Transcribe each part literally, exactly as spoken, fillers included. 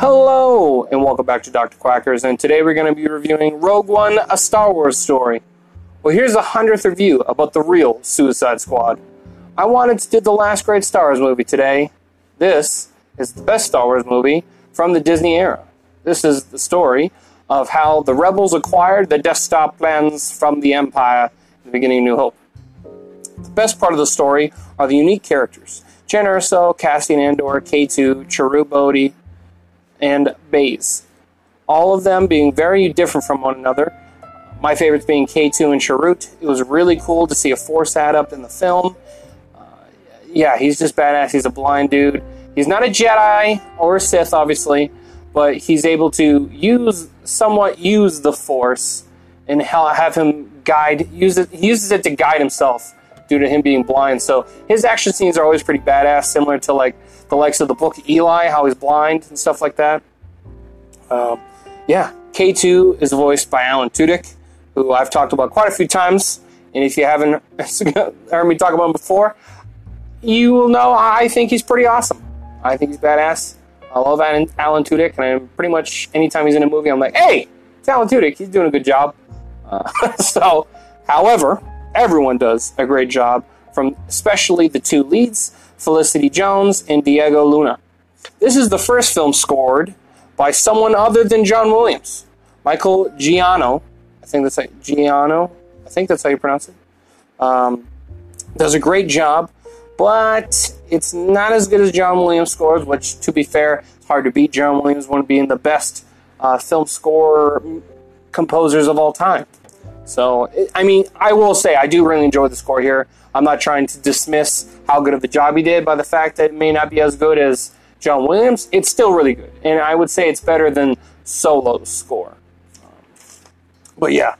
Hello, and welcome back to Doctor Quackers, and today we're going to be reviewing Rogue One, A Star Wars Story. Well, here's a hundredth review about the real Suicide Squad. I wanted to do the last great Star Wars movie today. This is the best Star Wars movie from the Disney era. This is the story of how the Rebels acquired the Death Star plans from the Empire at the beginning of New Hope. The best part of the story are the unique characters. Jyn Erso, Cassian Andor, K Two, Chirrut Îmwe, and Baze. All of them being very different from one another. My favorites being K Two and Chirrut. It was really cool to see a Force add up in the film. Uh, yeah, he's just badass. He's a blind dude. He's not a Jedi or a Sith, obviously, but he's able to use somewhat use the Force and have him guide. Use it. He uses it to guide himself due to him being blind. So his action scenes are always pretty badass, similar to like the likes of the book Eli, how he's blind and stuff like that. Um, yeah, K two is voiced by Alan Tudyk, who I've talked about quite a few times, and if you haven't heard me talk about him before, you will know I think he's pretty awesome. I think he's badass. I love Alan Tudyk, and I'm pretty much anytime he's in a movie, I'm like, hey, it's Alan Tudyk, he's doing a good job. Uh, so, however, everyone does a great job, from especially the two leads, Felicity Jones and Diego Luna. This is the first film scored by someone other than John Williams. Michael Gianno, I think that's like Gianno, I think that's how you pronounce it, um, does a great job, but it's not as good as John Williams' scores, which, to be fair, it's hard to beat. John Williams one being the best uh, film score composers of all time. So, I mean, I will say I do really enjoy the score here. I'm not trying to dismiss how good of a job he did by the fact that it may not be as good as John Williams. It's still really good, and I would say it's better than Solo's score. But yeah,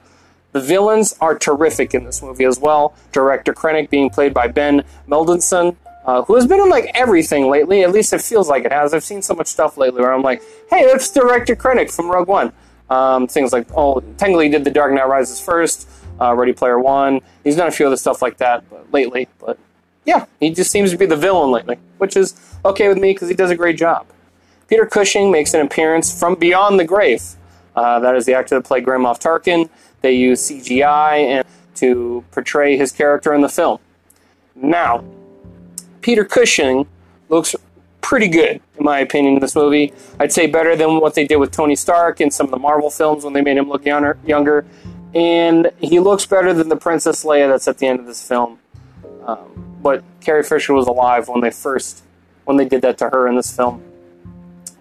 the villains are terrific in this movie as well. Director Krennic being played by Ben Mendelson, uh, who has been in like everything lately. At least it feels like it has. I've seen so much stuff lately where I'm like, hey, that's Director Krennic from Rogue One. Um, things like, oh, technically did The Dark Knight Rises first, uh, Ready Player One. He's done a few other stuff like that but, lately, but yeah, he just seems to be the villain lately, which is okay with me because he does a great job. Peter Cushing makes an appearance from beyond the grave. Uh, that is the actor that played Grand Moff Tarkin. They use C G I and to portray his character in the film. Now, Peter Cushing looks pretty good, in my opinion, in this movie. I'd say better than what they did with Tony Stark in some of the Marvel films when they made him look younger. And he looks better than the Princess Leia that's at the end of this film. Um, but Carrie Fisher was alive when they first, when they did that to her in this film.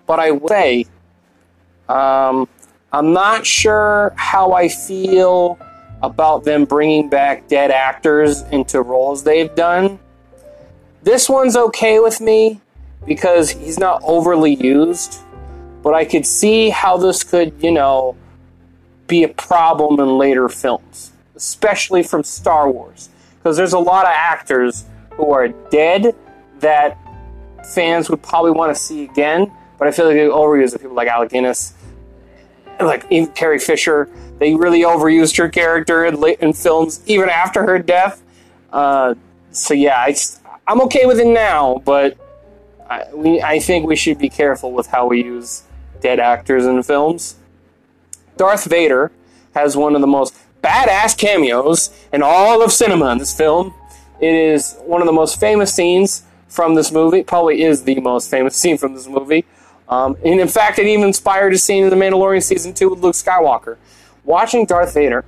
But I will say, um, I'm not sure how I feel about them bringing back dead actors into roles they've done. This one's okay with me, because he's not overly used, but I could see how this could, you know, be a problem in later films, especially from Star Wars, because there's a lot of actors who are dead that fans would probably want to see again, but I feel like they overuse it. People like Alec Guinness, like even Carrie Fisher, they really overused her character in, in films even after her death. Uh, so yeah, I just, I'm okay with it now, but I, we, I think we should be careful with how we use dead actors in films. Darth Vader has one of the most badass cameos in all of cinema in this film. It is one of the most famous scenes from this movie. Probably is the most famous scene from this movie. Um, and in fact, it even inspired a scene in The Mandalorian Season two with Luke Skywalker. Watching Darth Vader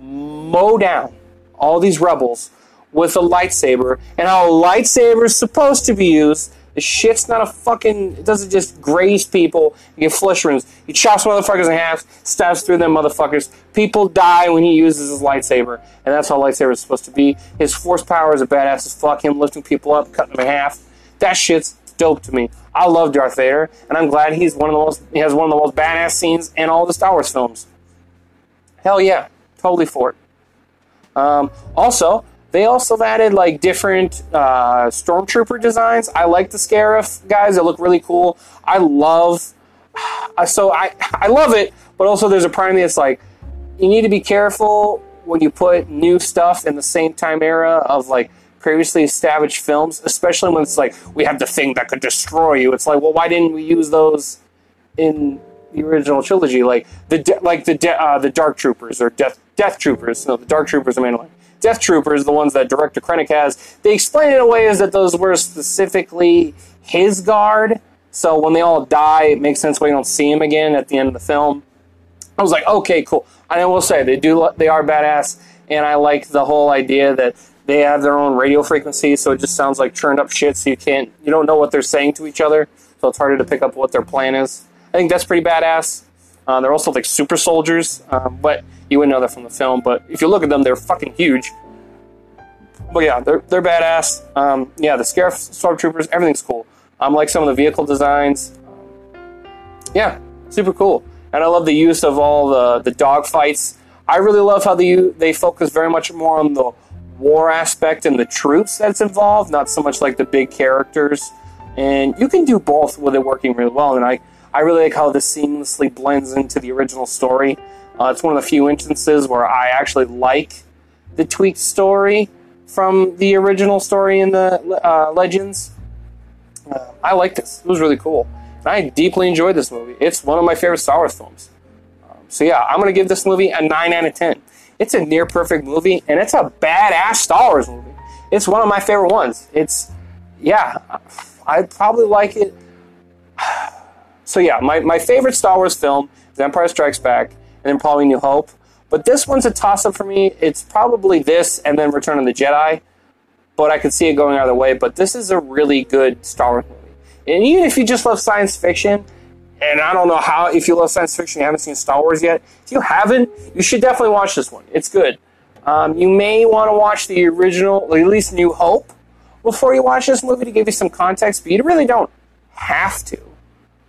mow down all these rebels with a lightsaber, and how a lightsaber is supposed to be used. The shit's not a fucking, it doesn't just graze people and get flesh wounds. He chops motherfuckers in half, stabs through them motherfuckers. People die when he uses his lightsaber, and that's how a lightsaber is supposed to be. His force power is a badass as fuck, him lifting people up, cutting them in half. That shit's dope to me. I love Darth Vader, and I'm glad he's one of the most, he has one of the most badass scenes in all the Star Wars films. Hell yeah, totally for it. Um, also, they also added like different uh, stormtrooper designs. I like the Scarif guys; they look really cool. I love, uh, so I I love it. But also, there's a part of me that's like, you need to be careful when you put new stuff in the same time era of like previously established films, especially when it's like we have the thing that could destroy you. It's like, well, why didn't we use those in the original trilogy, like the de like the de uh, the Dark Troopers or Death Death Troopers. No, the Dark Troopers. I mean, like Death Troopers, the ones that Director Krennic has. They explain it away as that those were specifically his guard. So when they all die, it makes sense why you don't see him again at the end of the film. I was like, okay, cool. And I will say they do. They are badass, and I like the whole idea that they have their own radio frequency, so it just sounds like churned up shit. So you can't, you don't know what they're saying to each other, so it's harder to pick up what their plan is. I think that's pretty badass. Uh, they're also like super soldiers, um, but you wouldn't know that from the film. But if you look at them, they're fucking huge. But yeah, they're they're badass. Um, yeah, the Scarif stormtroopers, everything's cool. Um, like some of the vehicle designs. Yeah, super cool. And I love the use of all the the dog fights. I really love how they they focus very much more on the war aspect and the troops that's involved, not so much like the big characters. And you can do both with it working really well. And I. I really like how this seamlessly blends into the original story. Uh, it's one of the few instances where I actually like the tweaked story from the original story in the uh, Legends. Uh, I like this. It was really cool. And I deeply enjoyed this movie. It's one of my favorite Star Wars films. Um, so yeah, I'm going to give this movie a nine out of ten. It's a near-perfect movie, and it's a badass Star Wars movie. It's one of my favorite ones. It's, yeah, I'd probably like it. So yeah, my, my favorite Star Wars film is Empire Strikes Back, and then probably New Hope. But this one's a toss-up for me. It's probably this and then Return of the Jedi. But I could see it going either way. But this is a really good Star Wars movie. And even if you just love science fiction, and I don't know how, if you love science fiction you haven't seen Star Wars yet, if you haven't, you should definitely watch this one. It's good. Um, you may want to watch the original, or at least New Hope, before you watch this movie to give you some context. But you really don't have to.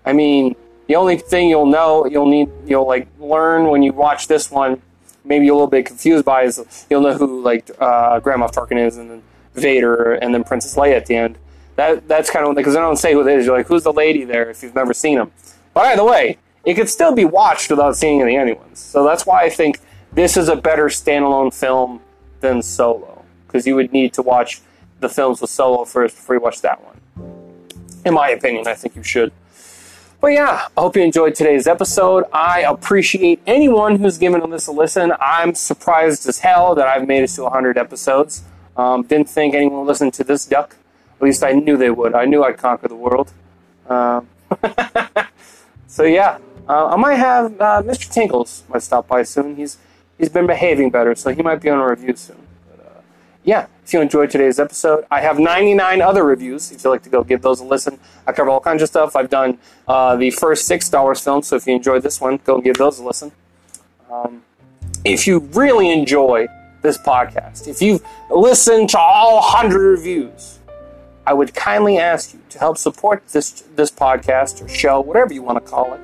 I mean, the only thing you'll know, you'll need, you'll like learn when you watch this one. Maybe you're a little bit confused by is you'll know who like uh, Grand Moff Tarkin is, and then Vader, and then Princess Leia at the end. That that's kind of because they don't say who it is. You're like, who's the lady there? If you've never seen them. But either way, it could still be watched without seeing any anyone's. So that's why I think this is a better standalone film than Solo, because you would need to watch the films with Solo first before you watch that one. In my opinion, I think you should. But yeah, I hope you enjoyed today's episode. I appreciate anyone who's given this a listen. I'm surprised as hell that I've made it to one hundred episodes. Um, didn't think anyone would listen to this duck. At least I knew they would. I knew I'd conquer the world. Um, so yeah, uh, I might have uh, Mister Tinkles might stop by soon. He's He's been behaving better, so he might be on a review soon. But, uh, yeah, if you enjoyed today's episode, I have ninety-nine other reviews. If you'd like to go give those a listen, I cover all kinds of stuff. I've done uh, the first six Star Wars films, so if you enjoyed this one, go give those a listen. Um, if you really enjoy this podcast, if you've listened to all one hundred reviews, I would kindly ask you to help support this, this podcast or show, whatever you want to call it,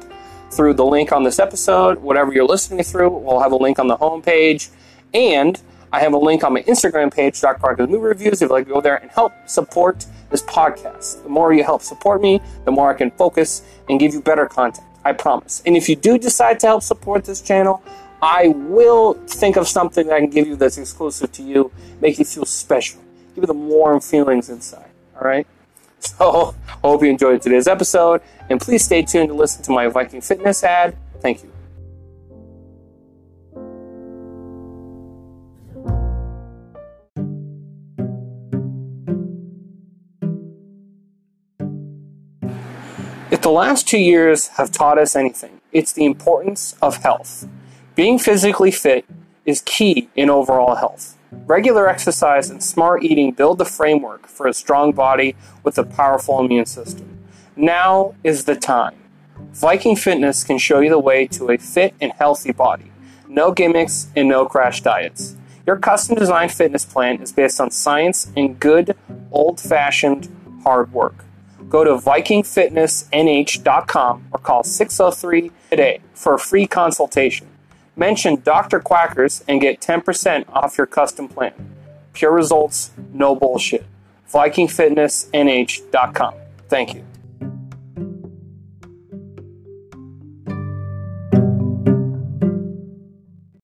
through the link on this episode, whatever you're listening through. We'll have a link on the homepage, and I have a link on my Instagram page, Doctor Quackers Movie Reviews, if you'd like to go there and help support this podcast. The more you help support me, the more I can focus and give you better content, I promise. And if you do decide to help support this channel, I will think of something that I can give you that's exclusive to you, make you feel special, give you the warm feelings inside, all right? So, I hope you enjoyed today's episode, and please stay tuned to listen to my Viking Fitness ad. Thank you. If the last two years have taught us anything, it's the importance of health. Being physically fit is key in overall health. Regular exercise and smart eating build the framework for a strong body with a powerful immune system. Now is the time. Viking Fitness can show you the way to a fit and healthy body. No gimmicks and no crash diets. Your custom-designed fitness plan is based on science and good, old-fashioned hard work. Go to Viking Fitness N H dot com or call six oh three today for a free consultation. Mention Doctor Quackers and get ten percent off your custom plan. Pure results, no bullshit. Viking Fitness N H dot com. Thank you.